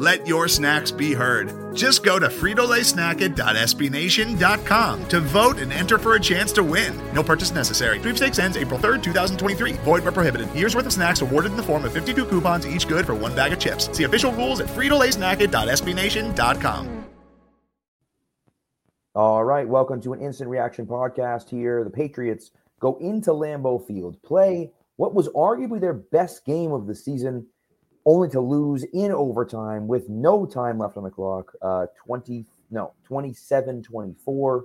Let your snacks be heard. Just go to FritoLaySnackIt.SBNation.com to vote and enter for a chance to win. No purchase necessary. Sweepstakes ends April 3rd, 2023. Void where prohibited. Year's worth of snacks awarded in the form of 52 coupons, each good for one bag of chips. See official rules at FritoLaySnackIt.SBNation.com. All right, welcome to an Instant Reaction podcast here. The Patriots go into Lambeau Field, play what was arguably their best game of the season, only to lose in overtime with no time left on the clock, 27-24 to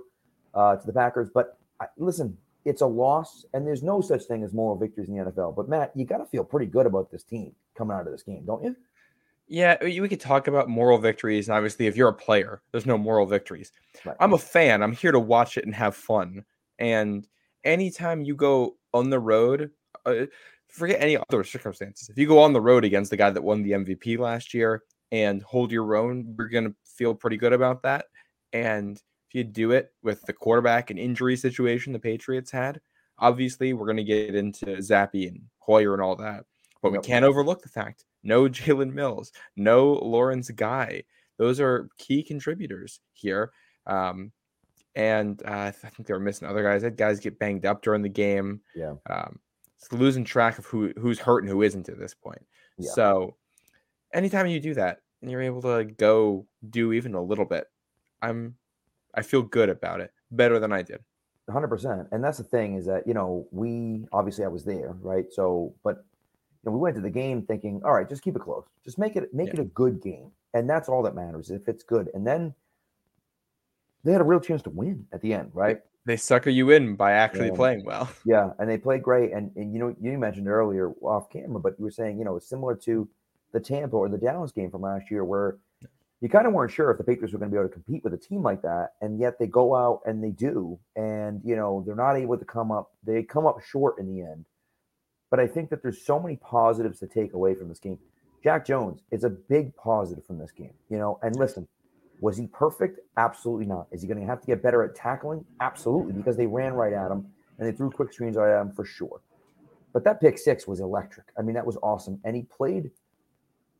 the Packers. But listen, it's a loss, and there's no such thing as moral victories in the NFL. But, Matt, you got to feel pretty good about this team coming out of this game, don't you? Yeah, we could talk about moral victories, and obviously if you're a player, there's no moral victories. Right. I'm a fan. I'm here to watch it and have fun. And anytime you go on the road forget any other circumstances. If you go on the road against the guy that won the MVP last year and hold your own, you're going to feel pretty good about that. And if you do it with the quarterback and injury situation the Patriots had, obviously we're going to get into Zappe and Hoyer and all that. But we can't overlook the fact, no Jalen Mills, no Lawrence Guy. Those are key contributors here. I think they were missing other guys. That guys get banged up during the game. Yeah. Losing track of who's hurt and who isn't at this point. Yeah. So anytime you do that and you're able to go do even a little bit, I feel good about it, better than I did. 100%. And that's the thing is that, we obviously I was there, right? So, but we went to the game thinking, all right, just keep it close. Just make it a good game. And that's all that matters, if it's good. And then they had a real chance to win at the end, right? They sucker you in by actually playing well. Yeah, and they played great. And you mentioned earlier off camera, but you were saying, it's similar to the Tampa or the Dallas game from last year where you kind of weren't sure if the Patriots were going to be able to compete with a team like that, and yet they go out and they do. And, they're not able to come up. They come up short in the end. But I think that there's so many positives to take away from this game. Jack Jones is a big positive from this game, and listen, was he perfect? Absolutely not. Is he going to have to get better at tackling? Absolutely, because they ran right at him and they threw quick screens right at him for sure. But that pick six was electric. I mean, that was awesome. And he played,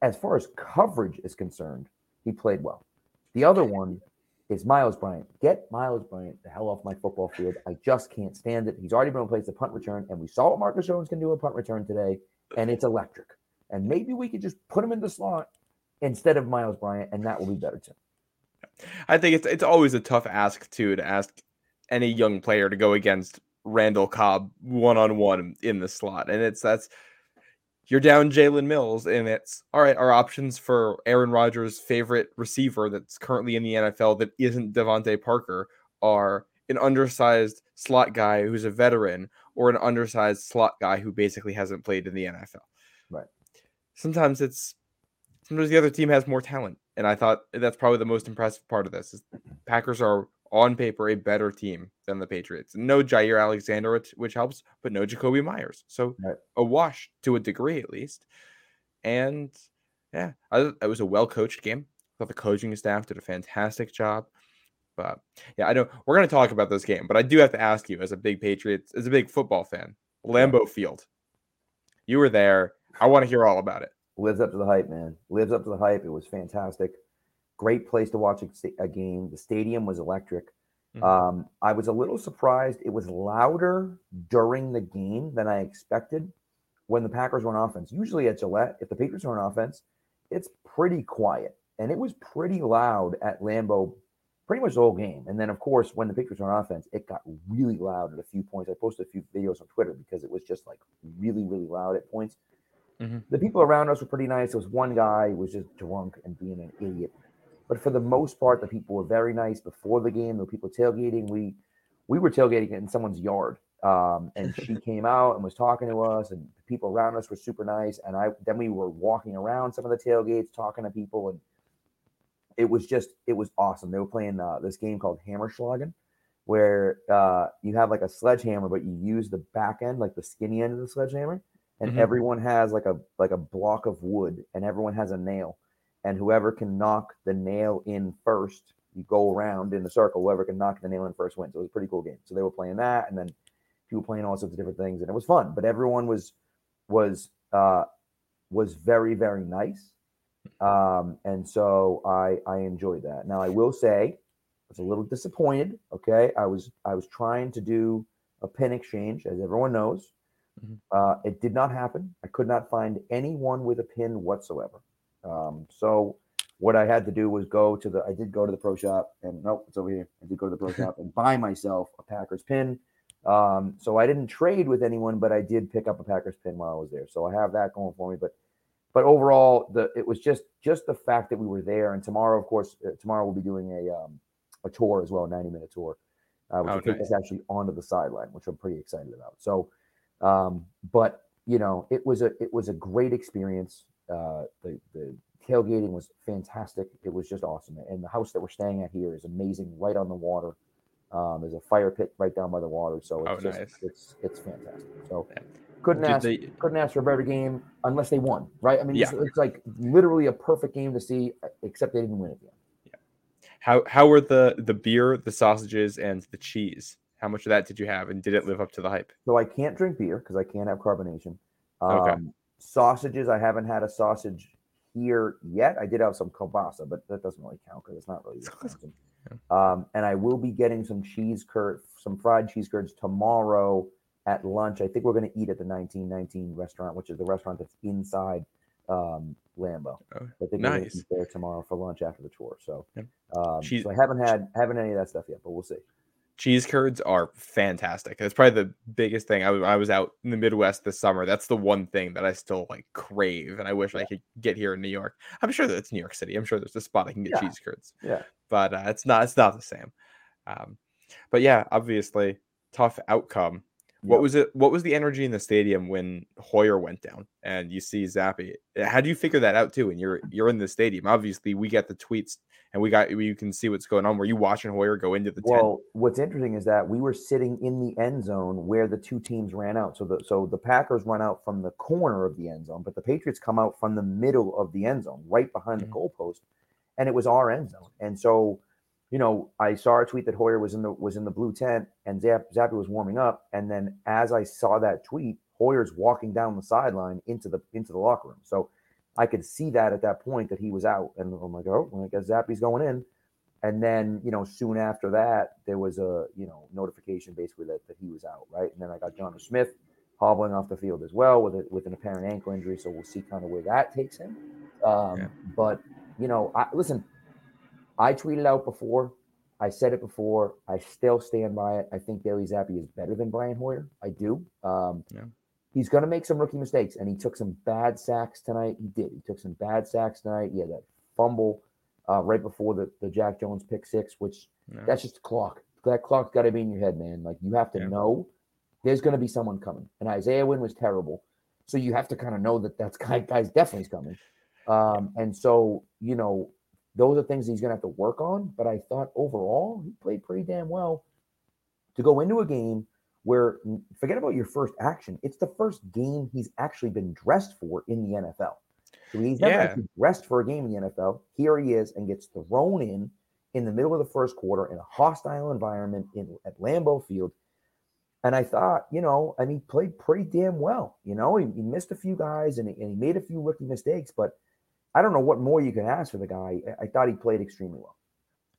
as far as coverage is concerned, he played well. The other one is Miles Bryant. Get Miles Bryant the hell off my football field. I just can't stand it. He's already been replaced with a punt return, and we saw what Marcus Jones can do a punt return today, and it's electric. And maybe we could just put him in the slot instead of Miles Bryant, and that will be better too. I think it's always a tough ask to ask any young player to go against Randall Cobb one-on-one in the slot. And you're down Jalen Mills, and it's all right, our options for Aaron Rodgers' favorite receiver that's currently in the NFL that isn't Devontae Parker are an undersized slot guy who's a veteran or an undersized slot guy who basically hasn't played in the NFL. Right. Sometimes the other team has more talent. And I thought that's probably the most impressive part of this. Is Packers are, on paper, a better team than the Patriots. No Jair Alexander, which helps, but no Jacoby Myers. So a wash to a degree, at least. And, it was a well-coached game. I thought the coaching staff did a fantastic job. But, I know we're going to talk about this game, but I do have to ask you, as a big football fan, Lambeau Field, you were there. I want to hear all about it. Lives up to the hype, man. Lives up to the hype. It was fantastic. Great place to watch a game. The stadium was electric. Mm-hmm. I was a little surprised. It was louder during the game than I expected when the Packers were on offense. Usually at Gillette, if the Patriots are on offense, it's pretty quiet. And it was pretty loud at Lambeau pretty much the whole game. And then, of course, when the Patriots were on offense, it got really loud at a few points. I posted a few videos on Twitter because it was just really, really loud at points. Mm-hmm. The people around us were pretty nice. There was one guy who was just drunk and being an idiot. But for the most part, the people were very nice. Before the game, there were people tailgating. We were tailgating in someone's yard And she came out and was talking to us, and the people around us were super nice. And then we were walking around some of the tailgates, talking to people, and it was awesome. They were playing this game called Hammerschlagen, where you have like a sledgehammer, but you use the back end, like the skinny end of the sledgehammer, and everyone has like a block of wood, and everyone has a nail, and whoever can knock the nail in first, you go around in the circle. Whoever can knock the nail in first wins. So it was a pretty cool game. So they were playing that, and then people playing all sorts of different things, and it was fun. But everyone was very, very nice, and so I enjoyed that. Now I will say I was a little disappointed. Okay, I was trying to do a pin exchange, as everyone knows. It did not happen. I could not find anyone with a pin whatsoever. So what I had to do was I did go to the pro shop, and it's over here. I did go to the pro shop and buy myself a Packers pin. So I didn't trade with anyone, but I did pick up a Packers pin while I was there. So I have that going for me, but overall it was just the fact that we were there. And tomorrow, of course, we'll be doing a tour as well, a 90-minute tour, which I think is actually onto the sideline, which I'm pretty excited about. So, but you know, it was a great experience. The tailgating was fantastic. It was just awesome. And the house that we're staying at here is amazing, right on the water. There's a fire pit right down by the water, so it's nice. It's fantastic. So couldn't ask for a better game unless they won, right? I mean, it's like literally a perfect game to see, except they didn't win at the end. Yeah. How were the beer, the sausages, and the cheese? How much of that did you have, and did it live up to the hype? So I can't drink beer because I can't have carbonation. Sausages, I haven't had a sausage here yet. I did have some kielbasa, but that doesn't really count because it's not really. And I will be getting some fried cheese curds tomorrow at lunch. I think we're going to eat at the 1919 restaurant, which is the restaurant that's inside Lambeau. I think we're going to eat there tomorrow for lunch after the tour. So, so I haven't any of that stuff yet, but we'll see. Cheese curds are fantastic. That's probably the biggest thing. I was out in the Midwest this summer. That's the one thing that I still like crave, and I wish I could get here in New York. I'm sure that it's New York City. I'm sure there's a spot I can get cheese curds. Yeah, but it's not the same. But yeah, obviously tough outcome. What was it? What was the energy in the stadium when Hoyer went down and you see Zappe? How do you figure that out too? And you're in the stadium. Obviously, we get the tweets and you can see what's going on. Were you watching Hoyer go into the tent? Well, what's interesting is that we were sitting in the end zone where the two teams ran out. So the Packers run out from the corner of the end zone, but the Patriots come out from the middle of the end zone, right behind the goalpost, and it was our end zone. And so, you know, I saw a tweet that Hoyer was in the blue tent and Zappe was warming up. And then as I saw that tweet, Hoyer's walking down the sideline into the locker room. So I could see that at that point that he was out, and I'm like, oh, I guess Zappe's going in. And then, you know, soon after that, there was a, you know, notification basically that he was out, right? And then I got John Smith hobbling off the field as well with an apparent ankle injury. So we'll see kind of where that takes him. But, you know, listen, I tweeted out before. I said it before. I still stand by it. I think Bailey Zappe is better than Brian Hoyer. I do. He's going to make some rookie mistakes, and he took some bad sacks tonight. He did. He took some bad sacks tonight. He had that fumble right before the Jack Jones pick six, which that's just the clock. That clock's got to be in your head, man. Like, you have to know there's going to be someone coming. And Isaiah Wynn was terrible. So you have to kind of know that guy's definitely coming. And so, you know, those are things he's going to have to work on, but I thought overall he played pretty damn well to go into a game where, forget about your first action, it's the first game he's actually been dressed for in the NFL. So he's never actually dressed for a game in the NFL. Here he is and gets thrown in the middle of the first quarter in a hostile environment at Lambeau Field. And I thought, you know, and he played pretty damn well. You know, he missed a few guys and he made a few rookie mistakes, but I don't know what more you can ask for the guy. I thought he played extremely well.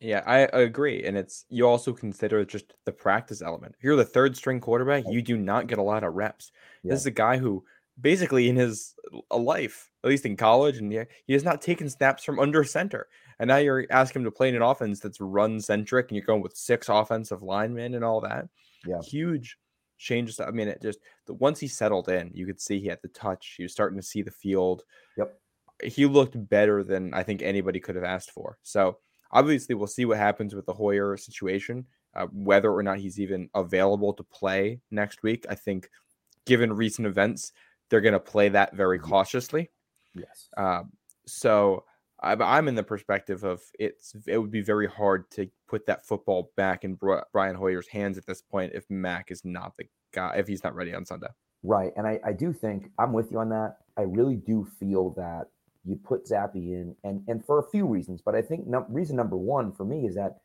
Yeah, I agree. And you also consider just the practice element. If you're the third string quarterback, you do not get a lot of reps. Yeah. This is a guy who basically in his life, at least in college, and he has not taken snaps from under center. And now you're asking him to play in an offense that's run centric, and you're going with 6 offensive linemen and all that. Yeah. Huge changes. I mean, once he settled in, you could see he had the touch. He was starting to see the field. Yep. He looked better than I think anybody could have asked for. So obviously we'll see what happens with the Hoyer situation. whether or not he's even available to play next week. I think given recent events, they're going to play that very cautiously. Yes. So I'm in the perspective of it would be very hard to put that football back in Brian Hoyer's hands at this point if Mac is not the guy, if he's not ready on Sunday. Right. And I do think I'm with you on that. I really do feel that you put Zappe in and for a few reasons, but I think reason number one for me is that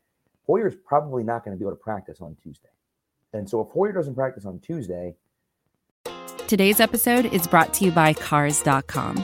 Hoyer's probably not going to be able to practice on Tuesday. And so if Hoyer doesn't practice on Tuesday. Today's episode is brought to you by Cars.com.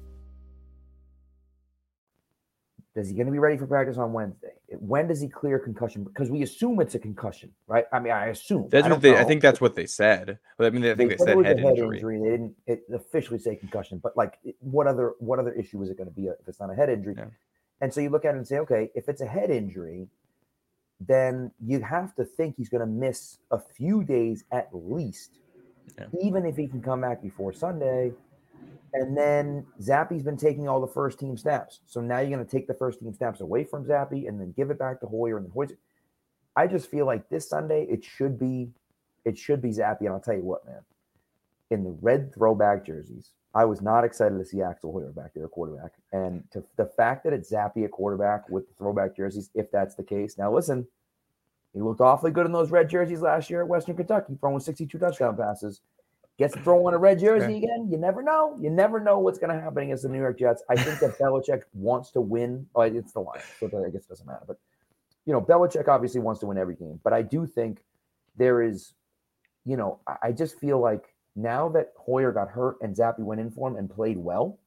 Is he going to be ready for practice on Wednesday? When does he clear concussion? Because we assume it's a concussion, right? I mean, I assume. I think that's what they said. I mean, I think they said head injury. They didn't officially say concussion, but like, what other issue is it going to be if it's not a head injury? Yeah. And so you look at it and say, okay, if it's a head injury, then you have to think he's going to miss a few days at least, even if he can come back before Sunday. And then Zappe's been taking all the first team snaps. So now you're going to take the first team snaps away from Zappe and then give it back to Hoyer and then Hoyer. I just feel like this Sunday it should be Zappe. And I'll tell you what, man, in the red throwback jerseys, I was not excited to see Axel Hoyer back there at quarterback. And to the fact that it's Zappe at quarterback with the throwback jerseys, if that's the case. Now listen, he looked awfully good in those red jerseys last year at Western Kentucky, throwing 62 touchdown passes. Gets to throw on a red jersey again. You never know. You never know what's going to happen against the New York Jets. I think that Belichick wants to win. Oh, it's the line, so I guess it doesn't matter. But, you know, Belichick obviously wants to win every game. But I do think there is, you know, I just feel like now that Hoyer got hurt and Zappe went in for him and played well,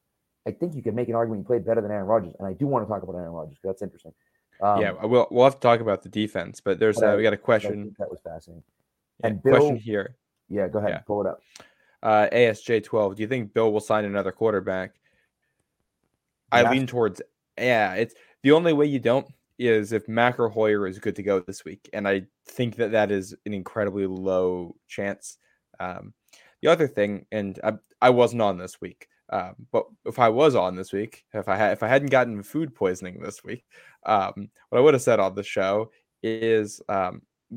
I think you can make an argument he played better than Aaron Rodgers. And I do want to talk about Aaron Rodgers because that's interesting. We'll have to talk about the defense. But we got a question. That was fascinating. Yeah, and Bill, question here. Yeah, go ahead. Yeah. Pull it up. ASJ12, do you think Bill will sign another quarterback? I lean towards, it's the only way you don't is if Mac or Hoyer is good to go this week. And I think that is an incredibly low chance. The other thing, and I wasn't on this week, but if I was on this week, if I hadn't gotten food poisoning this week, what I would have said on the show is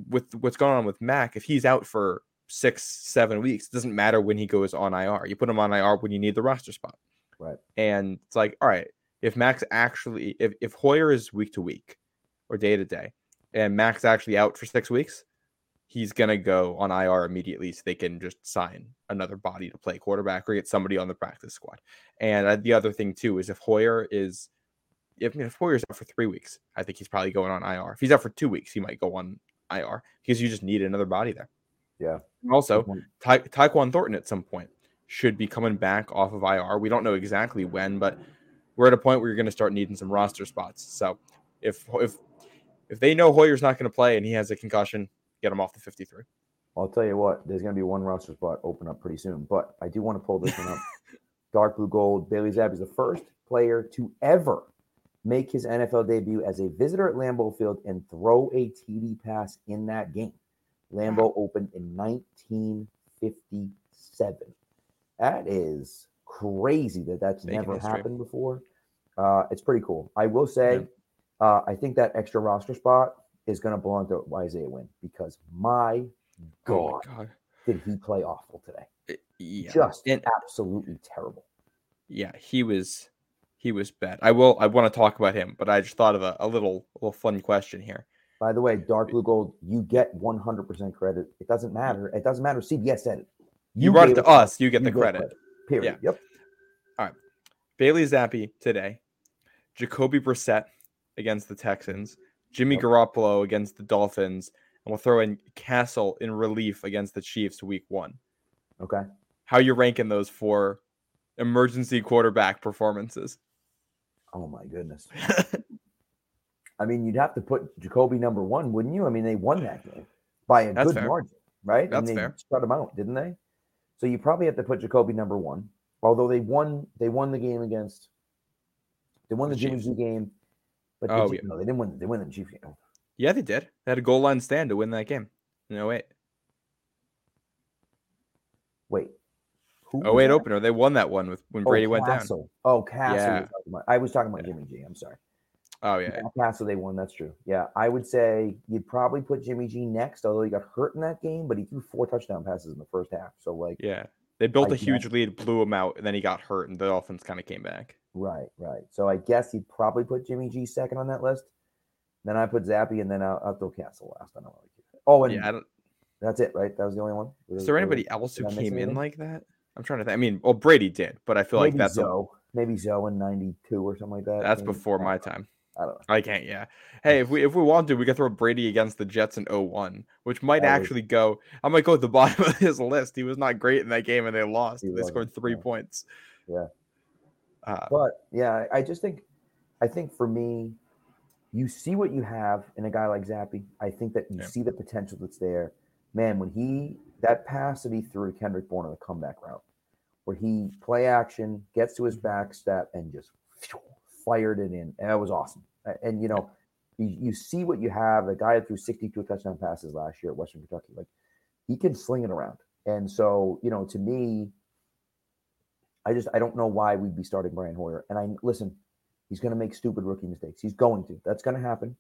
with what's going on with Mac, if he's out for 6-7 weeks, it doesn't matter when he goes on IR. You put him on IR when you need the roster spot, right? And it's like, all right, if Mac's actually if Hoyer is week to week or day to day and Mac's actually out for 6 weeks, he's gonna go on IR immediately so they can just sign another body to play quarterback or get somebody on the practice squad. And the other thing too is if Hoyer's out for 3 weeks, I think he's probably going on IR. If he's out for 2 weeks, he might go on IR because you just need another body there. Yeah. Also, Tyquan Thornton at some point should be coming back off of IR. We don't know exactly when, but we're at a point where you're going to start needing some roster spots. So if they know Hoyer's not going to play and he has a concussion, get him off the 53. I'll tell you what, there's going to be one roster spot open up pretty soon, but I do want to pull this one up. Dark Blue Gold, Bailey Zappe is the first player to ever make his NFL debut as a visitor at Lambeau Field and throw a TD pass in that game. Lambeau opened in 1957. That is crazy that's never happened before. It's pretty cool. I will say, I think that extra roster spot is going to belong to Isaiah Wynn because my God, did he play awful today? Absolutely terrible. Yeah, he was bad. I want to talk about him, but I just thought of a little fun question here. By the way, Dark Blue Gold, you get 100% credit. It doesn't matter. CBS said it. You brought it to us. You get the credit. Period. Yeah. Yep. All right. Bailey Zappe today. Jacoby Brissett against the Texans. Jimmy Garoppolo against the Dolphins. And we'll throw in Castle in relief against the Chiefs week 1. Okay. How you ranking those 4 emergency quarterback performances? Oh, my goodness. I mean, you'd have to put Jacoby number 1, wouldn't you? I mean, they won that game. by a good margin, right? That's fair. Shut them out, didn't they? So you probably have to put Jacoby number one. Although they won the game against – they won the Jimmy G game. But they didn't win. They won the Chiefs game. Yeah, they did. They had a goal line stand to win that game. No, wait. Who 08 opener. They won that one when Brady went down. Oh, Castle. Yeah. I was talking about Jimmy G. I'm sorry. Oh, yeah. Castle, they won. That's true. Yeah, I would say you'd probably put Jimmy G next, although he got hurt in that game, but he threw 4 touchdown passes in the first half. So, they built a huge lead, blew him out, and then he got hurt, and the offense kind of came back. Right. So I guess you'd probably put Jimmy G second on that list. Then I put Zappe, and then I'll throw Castle last. I don't know. Oh, and that's it, right? That was the only one? Is there anybody else who came in like that? I'm trying to think. I mean, well, Brady did, but I feel like that's maybe Zoe in 92 or something like that. That's before my time. I don't know. I can't, yeah. Hey, if we want to, we can throw Brady against the Jets in 01, which might actually go – I might go at the bottom of his list. He was not great in that game, and they lost. They scored 3 points. Yeah. But, yeah, I just think – I think for me – you see what you have in a guy like Zappe. I think that you see the potential that's there. Man, when that pass that he threw to Kendrick Bourne on the comeback route, where he play action, gets to his back step, and just fired it in. And that was awesome. And, you see what you have. The guy that threw 62 touchdown passes last year at Western Kentucky. Like, he can sling it around. And so, to me, I don't know why we'd be starting Brian Hoyer. And listen, he's going to make stupid rookie mistakes. He's going to. That's going to happen.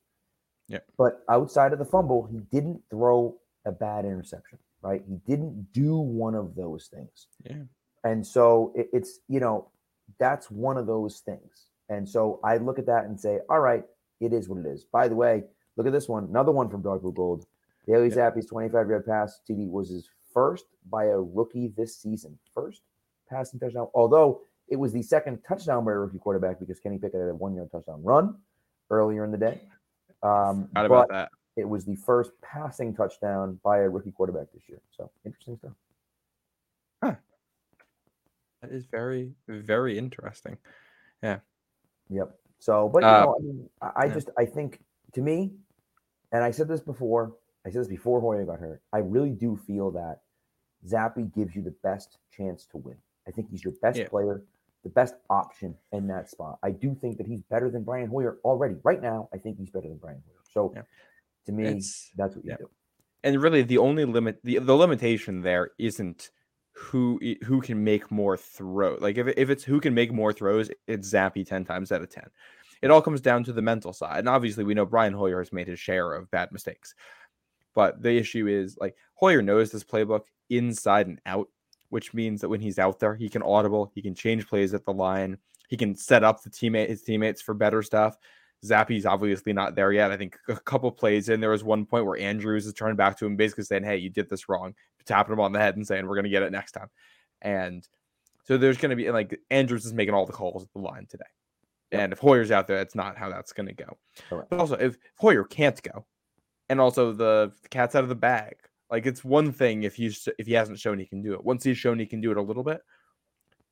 Yeah. But outside of the fumble, he didn't throw a bad interception, right? He didn't do one of those things. Yeah. And so it's, that's one of those things. And so I look at that and say, all right, it is what it is. By the way, look at this one. Another one from Dark Blue Gold. Bailey Zappe's 25-yard pass TD was his first by a rookie this season. First passing touchdown. Although – it was the second touchdown by a rookie quarterback because Kenny Pickett had a 1-yard touchdown run earlier in the day. Not about that. It was the first passing touchdown by a rookie quarterback this year. So interesting stuff. Huh. That is very, very interesting. Yeah. Yep. So, but I think to me, and I said this before Hoyer got hurt. I really do feel that Zappe gives you the best chance to win. I think he's your best player. The best option in that spot. I do think that he's better than Brian Hoyer already. Right now, I think he's better than Brian Hoyer. So, to me, that's what you do. And really, the only limit, the limitation there isn't who can make more throws. Like if it's who can make more throws, it's Zappe 10 times out of 10. It all comes down to the mental side. And obviously, we know Brian Hoyer has made his share of bad mistakes. But the issue is like Hoyer knows this playbook inside and out, which means that when he's out there, he can audible, he can change plays at the line, he can set up his teammates for better stuff. Zappe's obviously not there yet. I think a couple plays in, there was one point where Andrews is turning back to him, basically saying, hey, you did this wrong, tapping him on the head and saying, we're going to get it next time. And so there's going to be, Andrews is making all the calls at the line today. Yep. And if Hoyer's out there, that's not how that's going to go. Correct. But also, if Hoyer can't go, and also the cat's out of the bag, it's one thing if he hasn't shown he can do it. Once he's shown he can do it a little bit,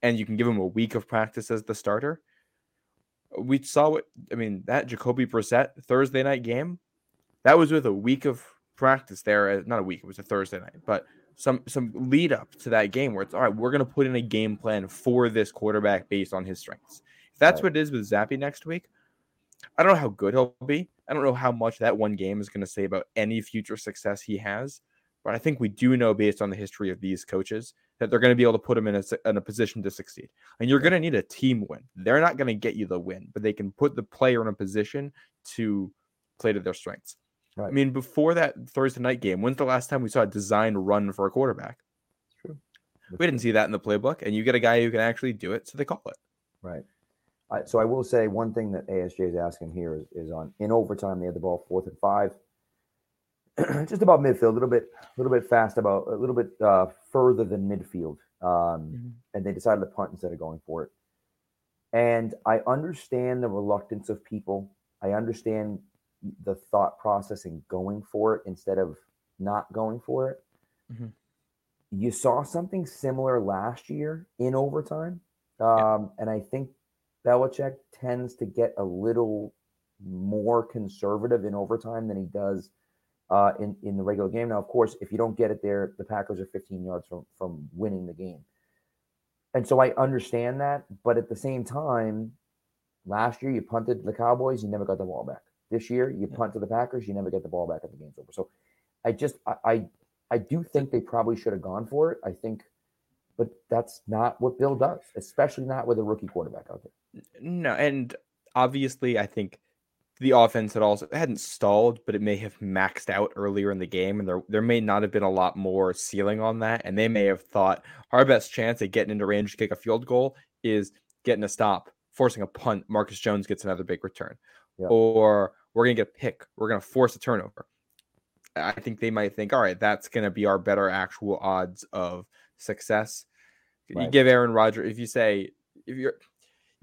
and you can give him a week of practice as the starter, we saw that Jacoby Brissett Thursday night game, that was with a week of practice there. Not a week, it was a Thursday night, but some lead up to that game where it's all right, we're going to put in a game plan for this quarterback based on his strengths. If that's what it is with Zappe next week, I don't know how good he'll be. I don't know how much that one game is going to say about any future success he has. But I think we do know, based on the history of these coaches, that they're going to be able to put them in a position to succeed. And you're going to need a team win. They're not going to get you the win, but they can put the player in a position to play to their strengths. Right. Before that Thursday night game, when's the last time we saw a designed run for a quarterback? It's true. We didn't see that in the playbook, and you get a guy who can actually do it, so they call it. Right. So I will say one thing that ASJ is asking here is on in overtime, they had the ball 4th and 5. Just about midfield, a little bit further than midfield. And they decided to punt instead of going for it. And I understand the reluctance of people. I understand the thought process in going for it instead of not going for it. Mm-hmm. You saw something similar last year in overtime. And I think Belichick tends to get a little more conservative in overtime than he does in the regular game. Now, of course, if you don't get it there, the Packers are 15 yards from winning the game. And so I understand that. But at the same time, last year you punted to the Cowboys, you never got the ball back. This year you punt to the Packers, you never get the ball back if the game's over. So I do think they probably should have gone for it. I think, but that's not what Bill does, especially not with a rookie quarterback out there. No, and obviously I think the offense had also hadn't stalled, but it may have maxed out earlier in the game, and there may not have been a lot more ceiling on that, and they may have thought our best chance at getting into range to kick a field goal is getting a stop, forcing a punt. Marcus Jones gets another big return. Yeah. Or we're going to get a pick. We're going to force a turnover. I think they might think, all right, that's going to be our better actual odds of success. Right. You give Aaron Rodgers, if you say, you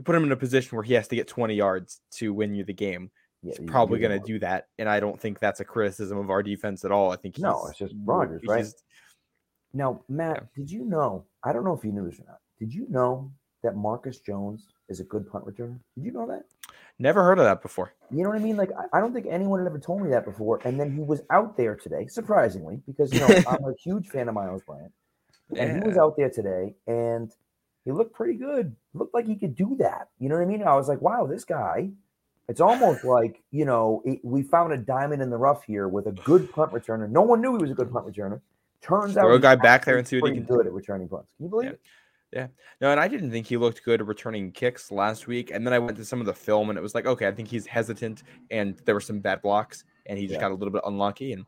put him in a position where he has to get 20 yards to win you the game, yeah, he's probably going to do that. And I don't think that's a criticism of our defense at all. I think it's just Rodgers, right? Now, Matt, Did you know, I don't know if you knew this or not, did you know that Marcus Jones is a good punt returner? Did you know that? Never heard of that before. You know what I mean? Like, I don't think anyone had ever told me that before. And then he was out there today, surprisingly, because, you know, I'm a huge fan of Miles Bryant. And he was out there today, and he looked pretty good. Looked like he could do that. You know what I mean? I was like, wow, this guy, it's almost like, you know, we found a diamond in the rough here with a good punt returner. No one knew he was a good punt returner. Turns out, throw a guy back there and see what he can do. Good at returning punts. Can you believe it? Yeah. No, and I didn't think he looked good at returning kicks last week. And then I went to some of the film, and it was like, okay, I think he's hesitant, and there were some bad blocks, and he just got a little bit unlucky. And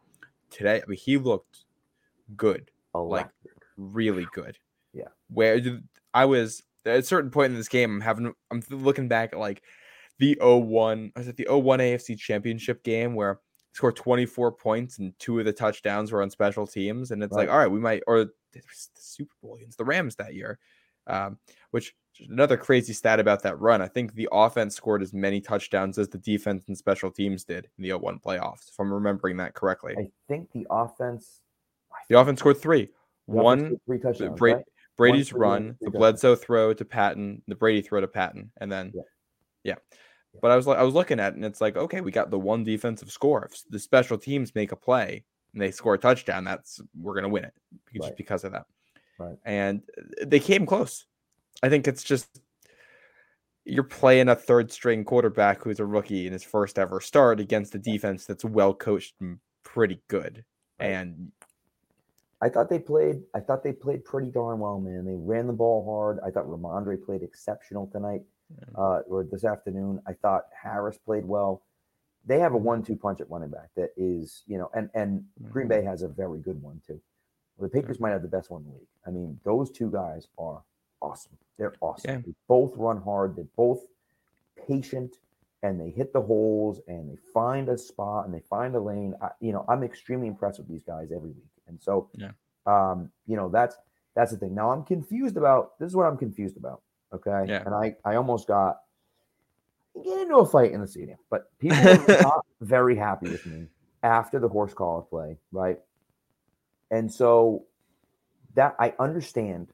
today, I mean, he looked good, like really good. Yeah. Where I was at a certain point in this game, I'm looking back at like the 0-1, I was at the 0-1 AFC Championship game where I scored 24 points and two of the touchdowns were on special teams, and it's like, all right, we might, or the Super Bowl against the Rams that year. Which another crazy stat about that run. I think the offense scored as many touchdowns as the defense and special teams did in the 0-1 playoffs, if I'm remembering that correctly. I think the offense scored three. One, three touchdowns, right? Brady's run, the Bledsoe throw to Patton, the Brady throw to Patton, and then yeah. But I was looking at it, and it's like, okay, we got the one defensive score. If the special teams make a play and they score a touchdown, we're gonna win it just because of that. Right. And they came close. I think it's just you're playing a third string quarterback who's a rookie in his first ever start against a defense that's well coached and pretty good. Right. And I thought they played pretty darn well, man. They ran the ball hard. I thought Ramondre played exceptional tonight, or this afternoon. I thought Harris played well. They have a 1-2 punch at running back that is, you know, and Green Bay has a very good one too. The Patriots might have the best one in the league. I mean, those two guys are awesome. They're awesome. Yeah. They both run hard. They're both patient, and they hit the holes, and they find a spot, and they find a lane. I'm extremely impressed with these guys every week. And so, you know, that's the thing. Now, I'm confused about – this is what I'm confused about, okay? Yeah. And I almost got – get into a fight in the stadium, but people were not very happy with me after the horse collar play, right? And so that I understand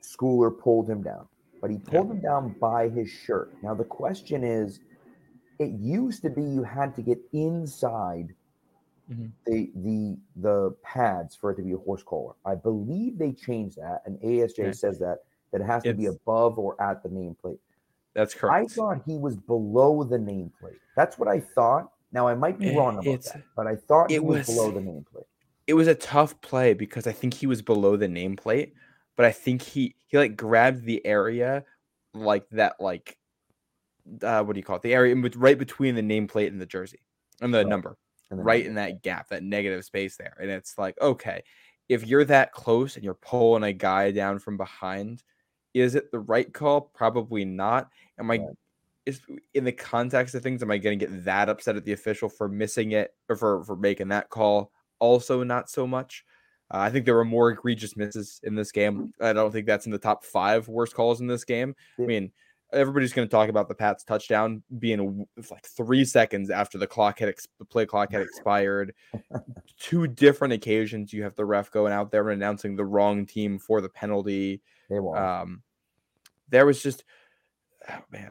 Schooler pulled him down, but he pulled him down by his shirt. Now, the question is, it used to be you had to get inside the pads for it to be a horse collar. I believe they changed that, and ASJ says that it has to be above or at the nameplate. That's correct. I thought he was below the nameplate. That's what I thought. Now, I might be wrong about that, but I thought he was below the nameplate. It was a tough play because I think he was below the nameplate, but I think he like grabbed the area like that, like, what do you call it? The area right between the nameplate and the jersey and the number, and right in that gap, that negative space there. And it's like, okay, if you're that close and you're pulling a guy down from behind, is it the right call? Probably not. In the context of things, am I going to get that upset at the official for missing it or for making that call? Also, not so much. I think there were more egregious misses in this game. I don't think that's in the top 5 worst calls in this game. I mean, everybody's going to talk about the Pats touchdown being like 3 seconds after the play clock had expired. 2 different occasions you have the ref going out there and announcing the wrong team for the penalty. They won't. There was just...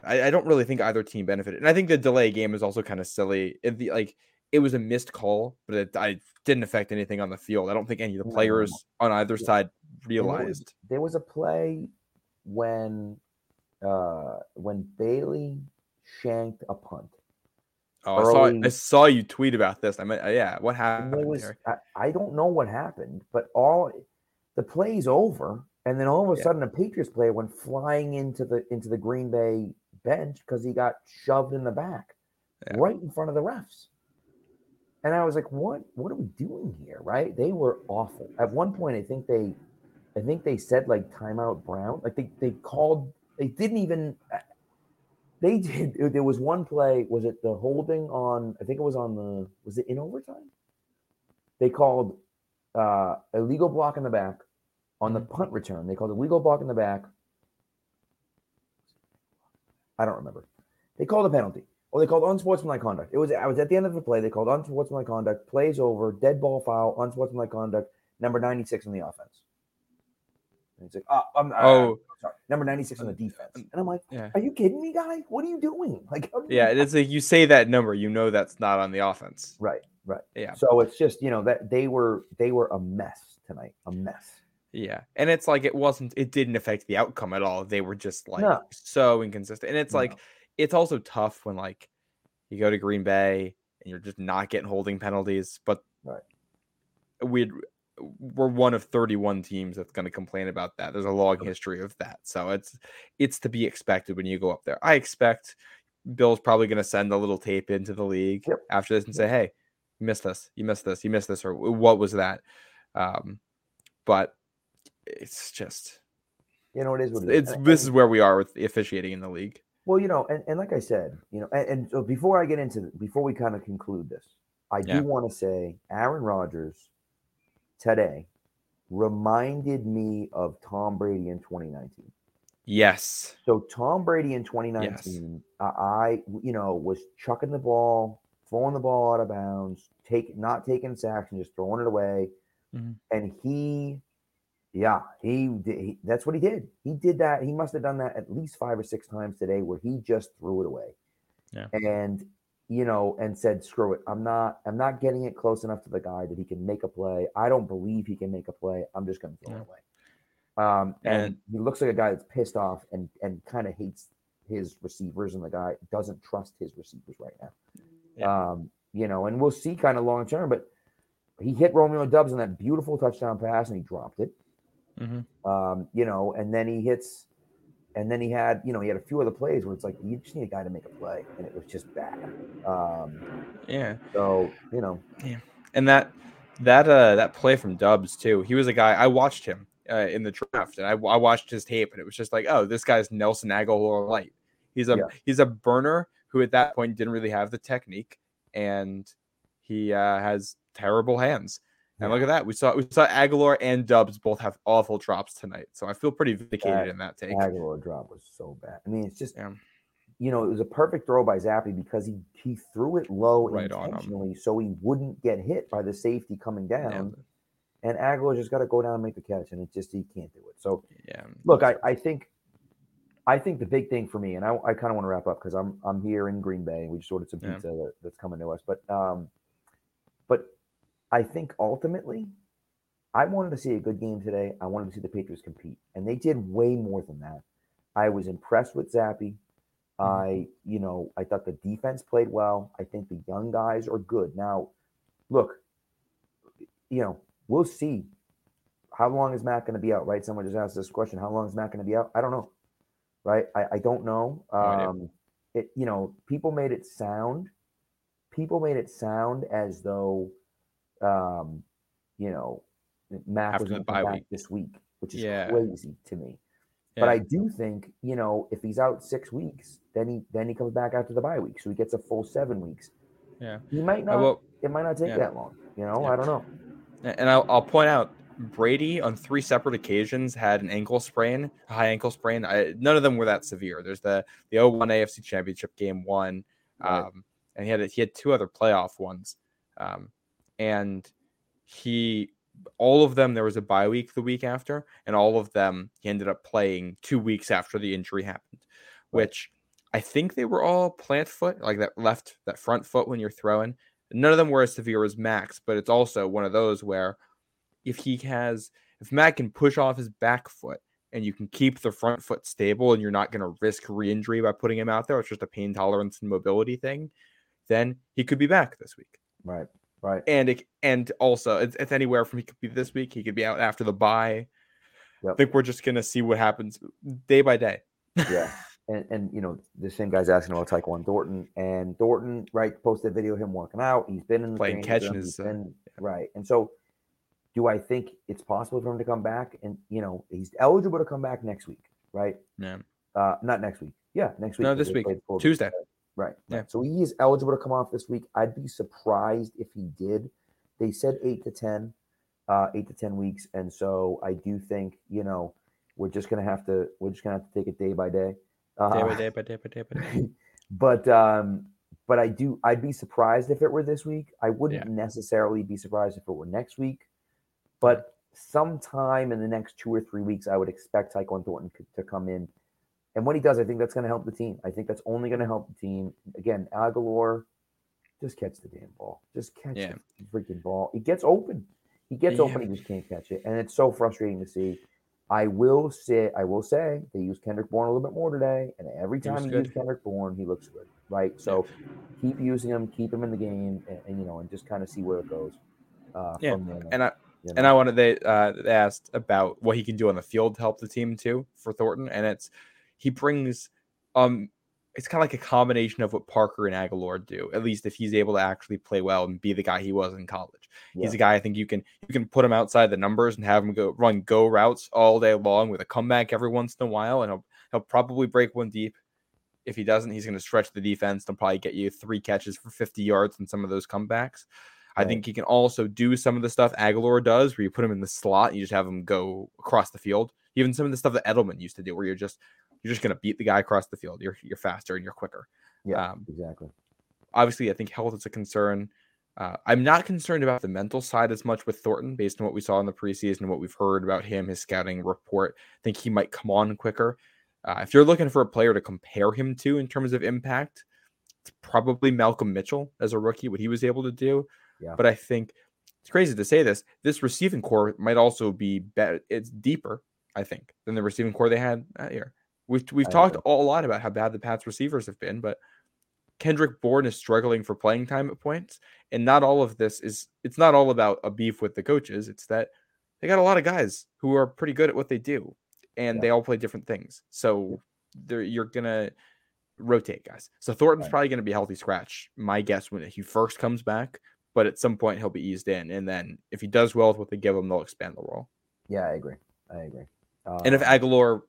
I don't really think either team benefited. And I think the delay game is also kind of silly. It, like... it was a missed call, but it didn't affect anything on the field. I don't think any of the players on either side realized. There was a play when Bailey shanked a punt. Oh, I saw you tweet about this. I mean, yeah, what happened? I don't know what happened, but the play's over, and then all of a sudden, a Patriots player went flying into the Green Bay bench because he got shoved in the back, right in front of the refs. And I was like, what are we doing here? Right? They were awful. At one point, I think they said like timeout Brown. Like they called. They didn't even. They did. There was one play. Was it the holding on? I think it was on the. Was it in overtime? They called illegal block in the back on the punt return. They called illegal block in the back. I don't remember. They called a penalty. They called unsportsmanlike conduct. I was at the end of the play. They called unsportsmanlike conduct. Plays over. Dead ball foul. Unsportsmanlike conduct. Number 96 on the offense. And it's like, sorry, number 96 on the defense. And I'm like, are you kidding me, guy? What are you doing? Like, it's like you say that number, you know that's not on the offense. Right. Yeah. So it's just that they were a mess tonight, a mess. Yeah, and it's like it didn't affect the outcome at all. They were just like so inconsistent, and it's like. It's also tough when like you go to Green Bay and you're just not getting holding penalties, but we're one of 31 teams that's going to complain about that. There's a long history of that. So it's to be expected when you go up there. I expect Bill's probably going to send a little tape into the league after this and say, hey, you missed this. You missed this. You missed this. Or what was that? But it's just, it is what it is. This is where we are with the officiating in the league. Well, and like I said, and so before I get into before we kind of conclude this, I do want to say Aaron Rodgers today reminded me of Tom Brady in 2019. Yes. So Tom Brady in 2019, I was chucking the ball, throwing the ball out of bounds, not taking sacks and just throwing it away. Mm-hmm. And he that's what he did. He did that. He must have done that at least 5 or 6 times today where he just threw it away. Yeah. And, and said, screw it. I'm not getting it close enough to the guy that he can make a play. I don't believe he can make a play. I'm just going to throw it away. And he looks like a guy that's pissed off and kind of hates his receivers, and the guy doesn't trust his receivers right now. Yeah. And we'll see kind of long term, but he hit Romeo Doubs on that beautiful touchdown pass and he dropped it. Mm-hmm. And then he hits, and then he had, he had a few other plays where it's like, you just need a guy to make a play, and it was just bad. And that play from Doubs too, he was a guy, I watched him in the draft, and I watched his tape, and it was just like, oh, this guy's Nelson Aguilar light. He's a burner who at that point didn't really have the technique, and he has terrible hands. And look at that. We saw Aguilar and Doubs both have awful drops tonight. So I feel pretty vindicated in that take. Aguilar drop was so bad. I mean, it's just, it was a perfect throw by Zappe because he threw it low intentionally so he wouldn't get hit by the safety coming down. Yeah. And Aguilar just got to go down and make the catch, and he can't do it. So look, I think the big thing for me, and I kind of want to wrap up because I'm here in Green Bay, and we just ordered some pizza that's coming to us, but I think ultimately, I wanted to see a good game today. I wanted to see the Patriots compete, and they did way more than that. I was impressed with Zappe. I thought the defense played well. I think the young guys are good. Now, look, we'll see. How long is Matt going to be out, right? Someone just asked this question. How long is Matt going to be out? I don't know, right? I don't know. People made it sound as though Matt was back this week, which is crazy to me. Yeah. But I do think, if he's out 6 weeks, then he comes back after the bye week, so he gets a full 7 weeks. Yeah, he might not. It might not take that long. I don't know. And I'll point out, Brady on 3 separate occasions had a high ankle sprain. None of them were that severe. There's the 0-1 AFC Championship game one, and he had 2 other playoff ones, and all of them, there was a bye week the week after, and all of them he ended up playing 2 weeks after the injury happened, which I think they were all plant foot, like that front foot when you're throwing. None of them were as severe as Max, but it's also one of those where if Max can push off his back foot and you can keep the front foot stable and you're not going to risk re-injury by putting him out there, it's just a pain tolerance and mobility thing, then he could be back this week. Right, right. And also, it's anywhere from he could be this week, he could be out after the bye. Yep. I think we're just going to see what happens day by day. Yeah. And you know, the same guy's asking about Tyquan Thornton. And Thornton, right, posted a video of him walking out. He's been in the playing catch. Right. And so do I think it's possible for him to come back? And, you know, he's eligible to come back next week, right? Yeah. Not next week. Yeah, next week. No, this week. Tuesday. Right. Yeah. So he is eligible to come off this week. I'd be surprised if he did. They said 8 to 10 weeks. And so I do think, you know, we're just gonna have to take it day by day. Day by day. But I'd be surprised if it were this week. I wouldn't necessarily be surprised if it were next week. But sometime in the next 2 or 3 weeks, I would expect Tyquan Thornton to come in. And when he does, I think that's going to help the team. I think that's only going to help the team. Again, Aguilar, just catch the damn ball. Just catch the freaking ball. It gets open. He just can't catch it. And it's so frustrating to see. I will say they use Kendrick Bourne a little bit more today, and every time they use Kendrick Bourne, he looks good, right? So keep using him, keep him in the game, and you know, and just kind of see where it goes. From there. They asked about what he can do on the field to help the team too for Thornton, and it's kind of like a combination of what Parker and Aguilar do, at least if he's able to actually play well and be the guy he was in college. Yeah. He's a guy I think you can put him outside the numbers and have him run routes all day long with a comeback every once in a while, and he'll probably break one deep. If he doesn't, he's going to stretch the defense and probably get you 3 catches for 50 yards in some of those comebacks. Right. I think he can also do some of the stuff Aguilar does where you put him in the slot and you just have him go across the field. Even some of the stuff that Edelman used to do where you're just going to beat the guy across the field. You're faster and you're quicker. Yeah, exactly. Obviously, I think health is a concern. I'm not concerned about the mental side as much with Thornton based on what we saw in the preseason and what we've heard about him, his scouting report. I think he might come on quicker. If you're looking for a player to compare him to in terms of impact, it's probably Malcolm Mitchell as a rookie, what he was able to do. Yeah. But I think it's crazy to say this receiving core might also be better. It's deeper, I think, than the receiving core they had that year. We've talked a lot about how bad the Pats receivers have been, but Kendrick Bourne is struggling for playing time at points, and not all of this it's not all about a beef with the coaches. It's that they got a lot of guys who are pretty good at what they do, and they all play different things. So you're going to rotate guys. So Thornton's probably going to be a healthy scratch, my guess, when he first comes back, but at some point he'll be eased in, and then if he does well with what they give him, they'll expand the role. Yeah, I agree. And if Aguilar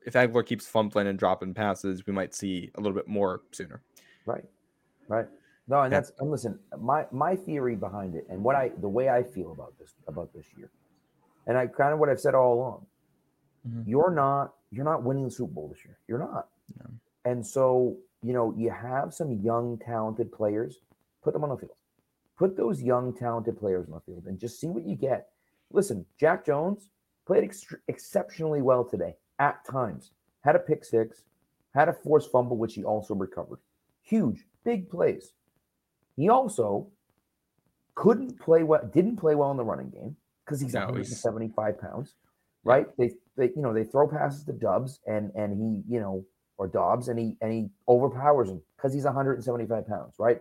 keeps fumbling and dropping passes, we might see a little bit more sooner. Right. No, and that's, and listen, my theory behind it and the way I feel about this year, and I kind of what I've said all along, you're not winning the Super Bowl this year. You're not. No. And so, you know, you have some young, talented players, put them on the field, put those young, talented players on the field and just see what you get. Listen, Jack Jones played exceptionally well today at times. Had a pick six, had a forced fumble, which he also recovered. Huge, big plays. He also didn't play well in the running game because he's 175 pounds, right? They throw passes to Doubs and he, you know, or Dobbs and he overpowers him because he's 175 pounds, right?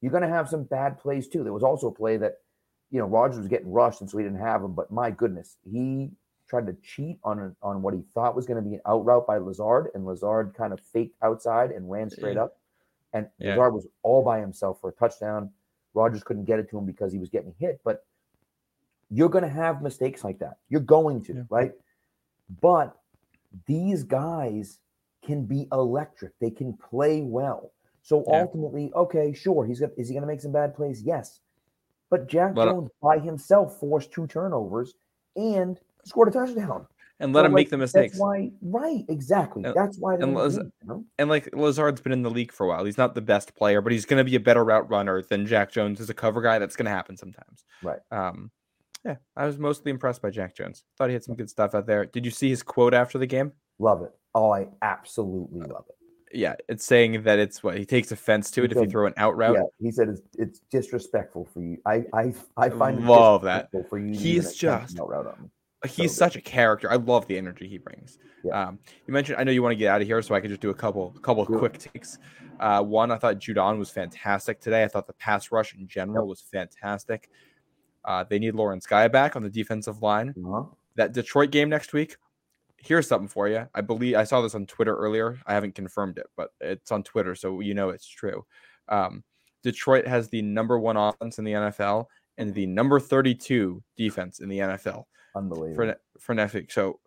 You're going to have some bad plays too. There was also a play that, you know, Rodgers was getting rushed, and so he didn't have him. But my goodness, he tried to cheat on what he thought was going to be an out route by Lazard, and Lazard kind of faked outside and ran straight up. And Lazard was all by himself for a touchdown. Rodgers couldn't get it to him because he was getting hit. But you're going to have mistakes like that. You're going to, right? But these guys can be electric. They can play well. So ultimately, okay, sure, is he going to make some bad plays? Yes. But Jack Jones by himself forced 2 turnovers and scored a touchdown. And let him make the mistakes. That's why, right, exactly. That's why. And like Lazard's been in the league for a while. He's not the best player, but he's going to be a better route runner than Jack Jones as a cover guy. That's going to happen sometimes. Right. I was mostly impressed by Jack Jones. Thought he had some good stuff out there. Did you see his quote after the game? Love it. Oh, I absolutely love it. Yeah, it's saying that it's what he takes offense to it if you throw an out route. Yeah, he said it's disrespectful for you. I find love it disrespectful that for you. He's just out route on him. He's so such a character. I love the energy he brings. Yeah. You mentioned, I know you want to get out of here, so I could just do a couple of quick takes. One, I thought Judon was fantastic today. I thought the pass rush in general was fantastic. They need Lawrence Guy back on the defensive line. Uh-huh. That Detroit game next week. Here's something for you. I believe I saw this on Twitter earlier. I haven't confirmed it, but it's on Twitter, so you know it's true. Detroit has the number 1 offense in the NFL and the number 32 defense in the NFL. Unbelievable for next week. So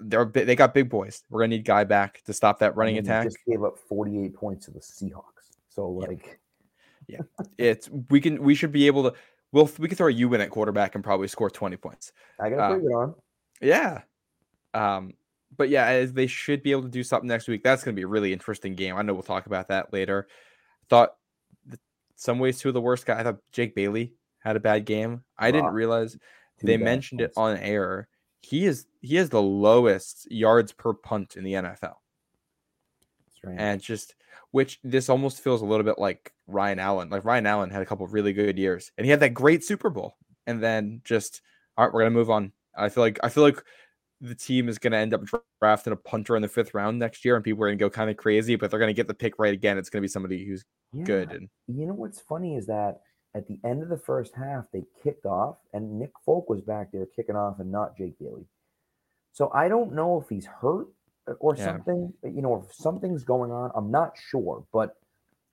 they got big boys. We're gonna need Guy back to stop that running attack. Just gave up 48 points to the Seahawks. So we should be able to. We could throw a U-win at quarterback and probably score 20 points. I gotta put it on. Yeah. But yeah, they should be able to do something next week. That's going to be a really interesting game. I know we'll talk about that later. I thought some ways two of the worst guys. I thought Jake Bailey had a bad game. I didn't realize they mentioned it on air. He has the lowest yards per punt in the NFL. Strange. And this almost feels a little bit like Ryan Allen. Like Ryan Allen had a couple of really good years and he had that great Super Bowl and then all right, we're going to move on. I feel like the team is going to end up drafting a punter in the 5th round next year and people are going to go kind of crazy, but they're going to get the pick right again. It's going to be somebody who's good. And you know, what's funny is that at the end of the first half, they kicked off and Nick Folk was back there kicking off and not Jake Bailey. So I don't know if he's hurt or something, you know, if something's going on, I'm not sure, but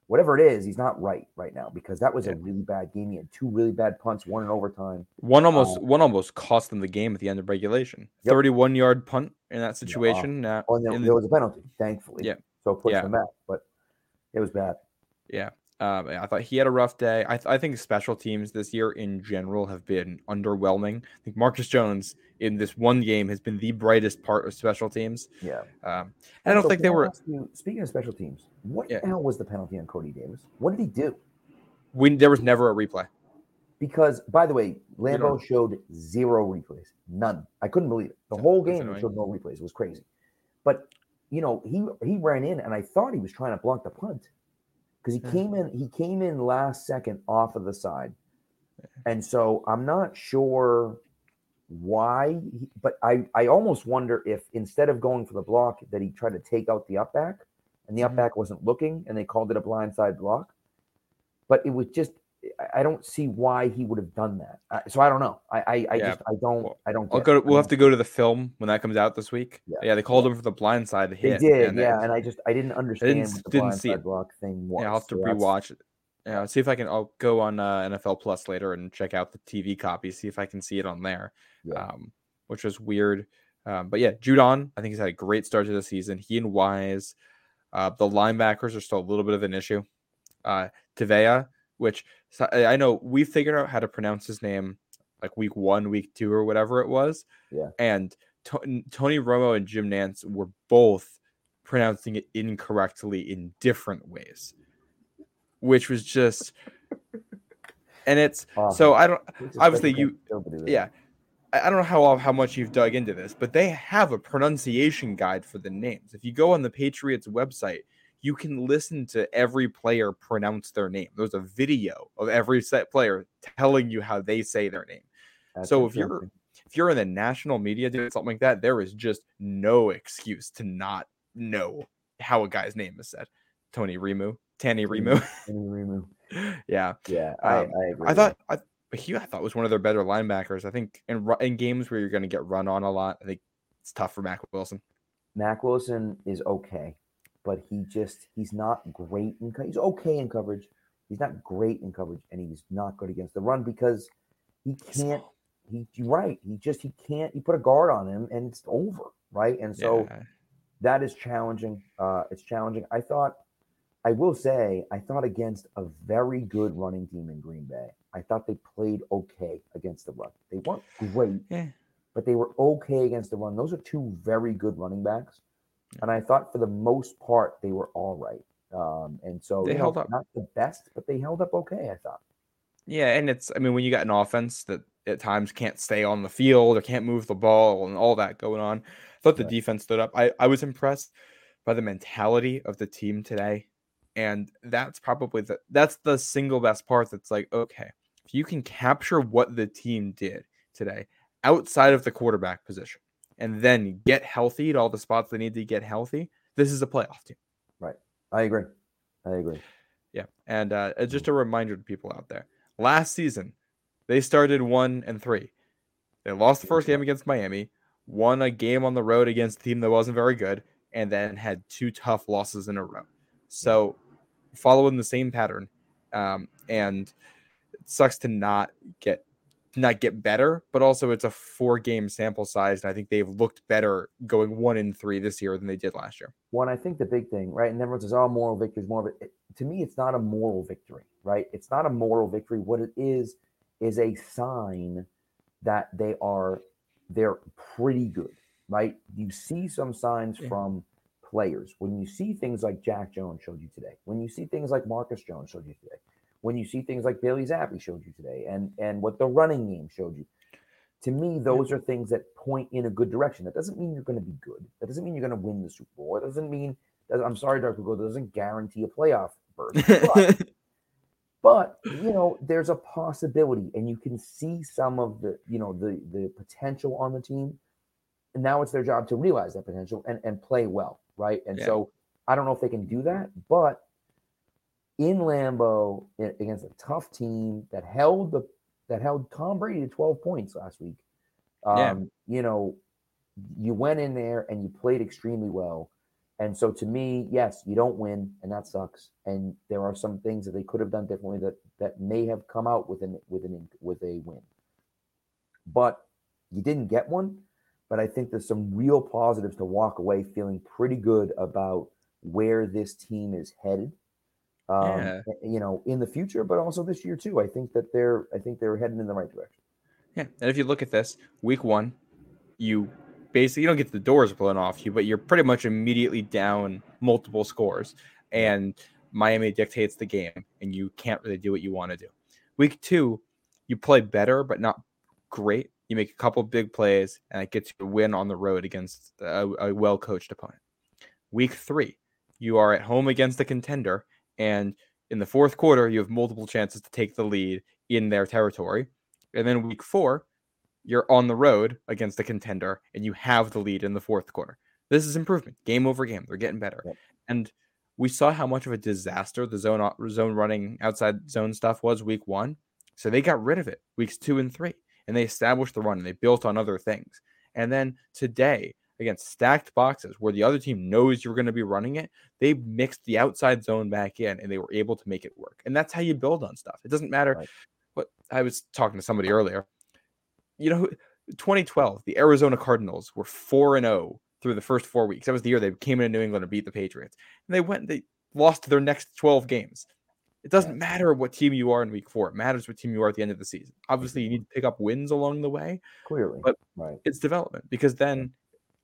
whatever it is, he's not right now because that was a really bad game. He had 2 really bad punts, 1 in overtime. One almost cost them the game at the end of regulation. 31-yard punt in that situation. There was a penalty, thankfully. Yeah. So it pushed them back, but it was bad. Yeah. I thought he had a rough day. I think special teams this year in general have been underwhelming. I think Marcus Jones in this one game has been the brightest part of special teams. Yeah. I don't think they were. Speaking of special teams, what the hell was the penalty on Cody Davis? What did he do? There was never a replay. Because, by the way, Lambeau showed 0 replays. None. I couldn't believe it. The whole game showed no replays. It was crazy. But, you know, he ran in, and I thought he was trying to block the punt. Because he came in last second off of the side. And so I'm not sure why, but I almost wonder if instead of going for the block that he tried to take out the up back and the up back wasn't looking and they called it a blindside block. But it was just, I don't see why he would have done that. So I don't know. I don't. We'll have to go to the film when that comes out this week. Yeah, they called him for the blindside hit. They did. And I didn't understand. I didn't see the blindside block thing was. Yeah, I'll have to rewatch it. Yeah, I'll see if I can. I'll go on NFL Plus later and check out the TV copy. See if I can see it on there. Yeah. Which was weird. But yeah, Judon, I think he's had a great start to the season. He and Wise, the linebackers are still a little bit of an issue. Tavea, which I know we figured out how to pronounce his name like week 1, week 2 or whatever it was. Yeah. And Tony Romo and Jim Nantz were both pronouncing it incorrectly in different ways, which was just, and it's, so I don't, obviously you, I don't know how much you've dug into this, but they have a pronunciation guide for the names. If you go on the Patriots website, you can listen to every player pronounce their name. There's a video of every set player telling you how they say their name. That's so if you're in the national media doing something like that, there is just no excuse to not know how a guy's name is said. Tanny Remu. Yeah. I agree. I thought was one of their better linebackers. I think in games where you're going to get run on a lot, I think it's tough for Mack Wilson. Mack Wilson is okay. But he's not great in coverage. He's okay in coverage. He's not great in coverage, and he's not good against the run because he can't. He can't. You put a guard on him, and it's over, right? And so that is challenging. It's challenging. I thought against a very good running team in Green Bay, I thought they played okay against the run. They weren't great, but they were okay against the run. Those are 2 very good running backs. And I thought for the most part, they were all right. And so they held up, not the best, but they held up okay, I thought. Yeah. And it's, I mean, when you got an offense that at times can't stay on the field or can't move the ball and all that going on, I thought the defense stood up. I was impressed by the mentality of the team today. And that's probably that's the single best part. That's like, okay, if you can capture what the team did today outside of the quarterback position and then get healthy at all the spots they need to get healthy, this is a playoff team. Right. I agree. Yeah. And just a reminder to people out there, last season, they started 1-3. They lost the first game against Miami, won a game on the road against a team that wasn't very good, and then had two tough losses in a row. So following the same pattern, and it sucks to not get better, but also it's a 4-game sample size, and I think they've looked better going 1-3 this year than they did last year. Well, and I think the big thing, right, and everyone says, oh, moral victory is more of it. To me, it's not a moral victory, right? It's not a moral victory. What it is a sign that they're pretty good, right? You see some signs from players. When you see things like Jack Jones showed you today, when you see things like Marcus Jones showed you today, when you see things like Bailey Zappe showed you today, and what the running game showed you, to me, those are things that point in a good direction. That doesn't mean you're going to be good. That doesn't mean you're going to win the Super Bowl. It doesn't mean, I'm sorry, Dr. Google, that doesn't guarantee a playoff berth. But you know, there's a possibility, and you can see some of the, you know, the potential on the team. And now it's their job to realize that potential and play well, right? And so I don't know if they can do that, but in Lambeau against a tough team that held Tom Brady to 12 points last week, you know, you went in there and you played extremely well. And so to me, yes, you don't win, and that sucks. And there are some things that they could have done differently that may have come out with a win. But you didn't get one. But I think there's some real positives to walk away feeling pretty good about where this team is headed, you know, in the future, but also this year too. I think that they're heading in the right direction. Yeah, and if you look at this, week one, you don't get the doors blown off you, but you're pretty much immediately down multiple scores, and Miami dictates the game, and you can't really do what you want to do. Week two, you play better, but not great. You make a couple big plays, and it gets you a win on the road against a well-coached opponent. Week three, you are at home against a contender, and in the fourth quarter, you have multiple chances to take the lead in their territory. And then week four, you're on the road against a contender, and you have the lead in the fourth quarter. This is improvement. Game over game. They're getting better. Yep. And we saw how much of a disaster the zone running outside zone stuff was week one. So they got rid of it weeks 2 and 3, and they established the run, and they built on other things. And then today, against stacked boxes where the other team knows you're going to be running it, they mixed the outside zone back in, and they were able to make it work. And that's how you build on stuff. It doesn't matter what I was talking to somebody earlier. You know, 2012, the Arizona Cardinals were 4-0 through the first 4 weeks. That was the year they came into New England and beat the Patriots. And they lost their next 12 games. It doesn't matter what team you are in week four. It matters what team you are at the end of the season. Obviously, you need to pick up wins along the way. Clearly. But it's development, because then,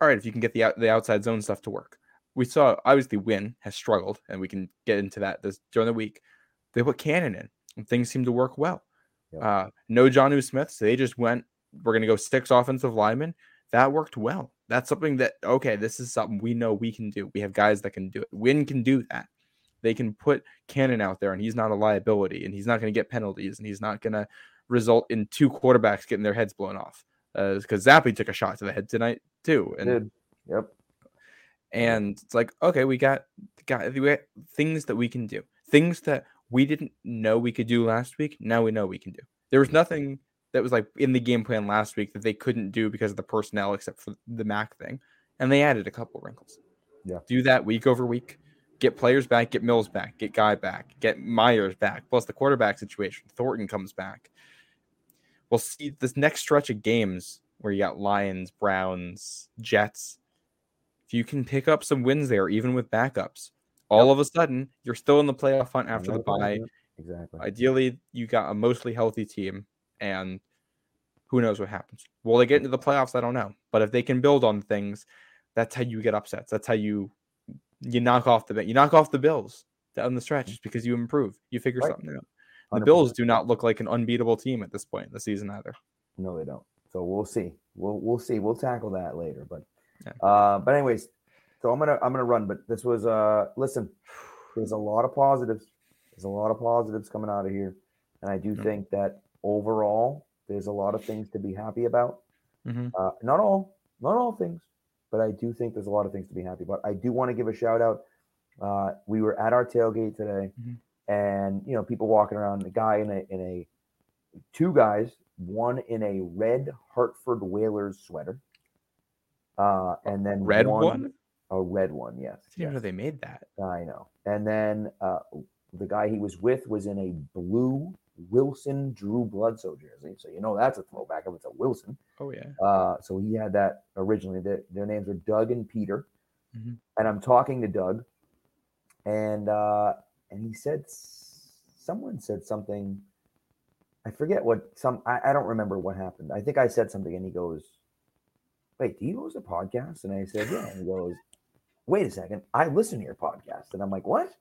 all right, if you can get the outside zone stuff to work. We saw, obviously, Wynn has struggled, and we can get into that during the week. They put Cannon in, and things seem to work well. Yep. No Jonnu Smith, so they just went, we're going to go 6 offensive linemen. That worked well. That's something that, okay, this is something we know we can do. We have guys that can do it. Wynn can do that. They can put Cannon out there, and he's not a liability, and he's not going to get penalties, and he's not going to result in 2 quarterbacks getting their heads blown off. Because Zappe took a shot to the head tonight too. And and it's like, okay, we got things that we can do. Things that we didn't know we could do last week, now we know we can do. There was nothing that was like in the game plan last week that they couldn't do because of the personnel, except for the Mac thing. And they added a couple wrinkles. Yeah. Do that week over week. Get players back, get Mills back, get Guy back, get Myers back, plus the quarterback situation. Thornton comes back. We'll see this next stretch of games where you got Lions, Browns, Jets. If you can pick up some wins there, even with backups, all of a sudden, you're still in the playoff hunt after the bye. Exactly. Ideally, you got a mostly healthy team, and who knows what happens. Will they get into the playoffs? I don't know. But if they can build on things, that's how you get upsets. That's how you knock off the Bills down the stretch, because you improve. You figure something out. The 100%. Bills do not look like an unbeatable team at this point in the season either. No, they don't. So we'll see. We'll tackle that later. But anyways, So I'm gonna run, but this was listen, there's a lot of positives. There's a lot of positives coming out of here. And I do think that overall there's a lot of things to be happy about. Mm-hmm. Not all things, but I do think there's a lot of things to be happy about. I do want to give a shout out. We were at our tailgate today, mm-hmm. and you know, people walking around, the guy two guys, one in a red Hartford Whalers sweater. And then a red one. Yes. I didn't even know they made that. I know. And then the guy he was with was in a blue Wilson Drew Bledsoe jersey. So, you know, that's a throwback if it's a Wilson. Oh yeah. So he had that originally. Their names were Doug and Peter. Mm-hmm. And I'm talking to Doug, and he said, someone said something. I forget what I don't remember what happened. I think I said something, and he goes, "Wait, do you host a podcast?" And I said, "Yeah." And he goes, "Wait a second, I listen to your podcast." And I'm like, "What?"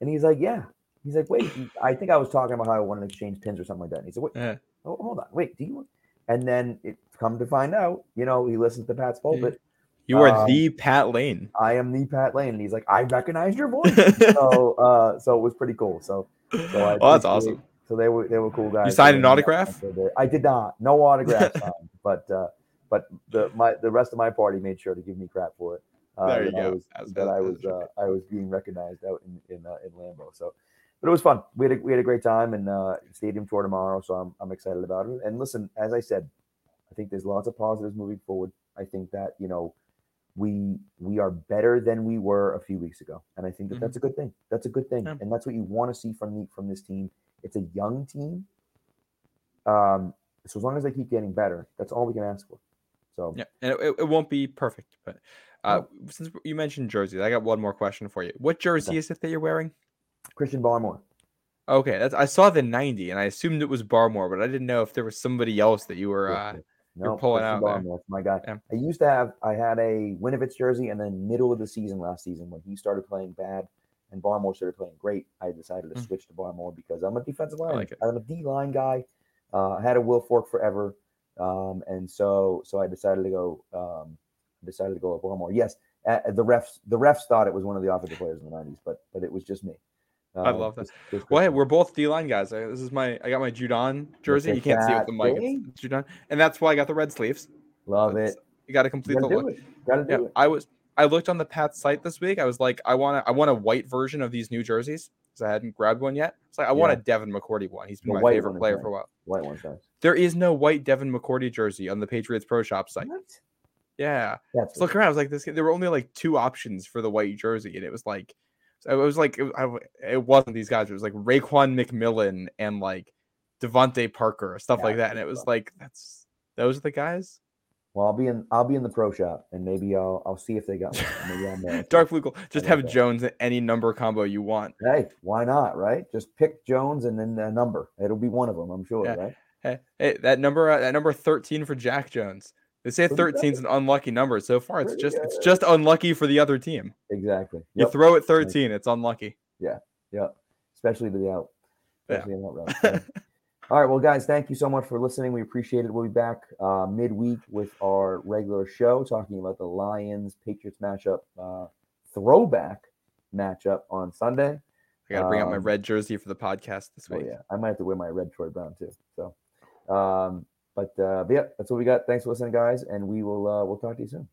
And he's like, "Yeah." He's like, "Wait, I think I was talking about how I wanted to exchange pins or something like that." And he said, "Wait, oh, hold on, wait, do you?" And then it come to find out, you know, he listens to Pat's Pulpit. You are the Pat Lane. I am the Pat Lane. And he's like, "I recognize your voice." So it was pretty cool. So that's awesome. So they were cool guys. You signed an autograph? I did not. No autograph signed, but the rest of my party made sure to give me crap for it. There you go. I was being recognized out in Lambeau. So, but it was fun. We had a great time, and stadium tour tomorrow. So I'm excited about it. And listen, as I said, I think there's lots of positives moving forward. I think that, you know, we are better than we were a few weeks ago, and I think that mm-hmm. that's a good thing. That's a good thing, yeah. And that's what you want to see from this team. It's a young team. So as long as they keep getting better, that's all we can ask for. So yeah, and it won't be perfect, but since you mentioned jerseys, I got one more question for you. What jersey is it that you're wearing? Christian Barmore. Okay, I saw the 90, and I assumed it was Barmore, but I didn't know if there was somebody else that you were you're pulling Christian out. Barmore, my God, yeah. I had a Winovich jersey, and then middle of the season last season when he started playing bad and Barmore started playing great, I decided to switch to Barmore because I'm a defensive line. Like, I'm a D-line guy. I had a Will Fork forever, and so I decided to go. Decided to go with Barmore. Yes, the refs thought it was one of the offensive players in the 90s, but it was just me. I love that. Well, hey, we're both D-line guys. This is I got my Judon jersey. You can't see it with the mic. It's Judon, and that's why I got the red sleeves. Love it. You got to complete the look. Got to do it. I looked on the Pat's site this week. I was like, I want a white version of these new jerseys because I hadn't grabbed one yet. It's like, I want a Devin McCourty one. He's been my favorite player for a while. White one's nice. There is no white Devin McCourty jersey on the Patriots Pro Shop site. What? Yeah. That's look around. I was like, there were only like two options for the white jersey, and it was like, it wasn't these guys. It was like Raekwon McMillan and like Devontae Parker or stuff like that. And it was like, those are the guys. Well, I'll be in the pro shop, and maybe I'll see if they got one. Maybe dark blue gold. Just have Jones at any number combo you want. Hey, why not? Right? Just pick Jones and then a number. It'll be one of them, I'm sure. Yeah. Right? Hey, that number 13 for Jack Jones. They say 13's an unlucky number. So far, it's just unlucky for the other team. Exactly. Yep. You throw at 13, it's unlucky. Yeah. Yeah. Especially to the out. Especially out route. All right, well, guys, thank you so much for listening. We appreciate it. We'll be back midweek with our regular show talking about the Lions-Patriots matchup, throwback matchup on Sunday. I got to bring out my red jersey for the podcast this week. Oh, yeah, I might have to wear my red Troy Brown, too. So, but yeah, that's what we got. Thanks for listening, guys, and we'll talk to you soon.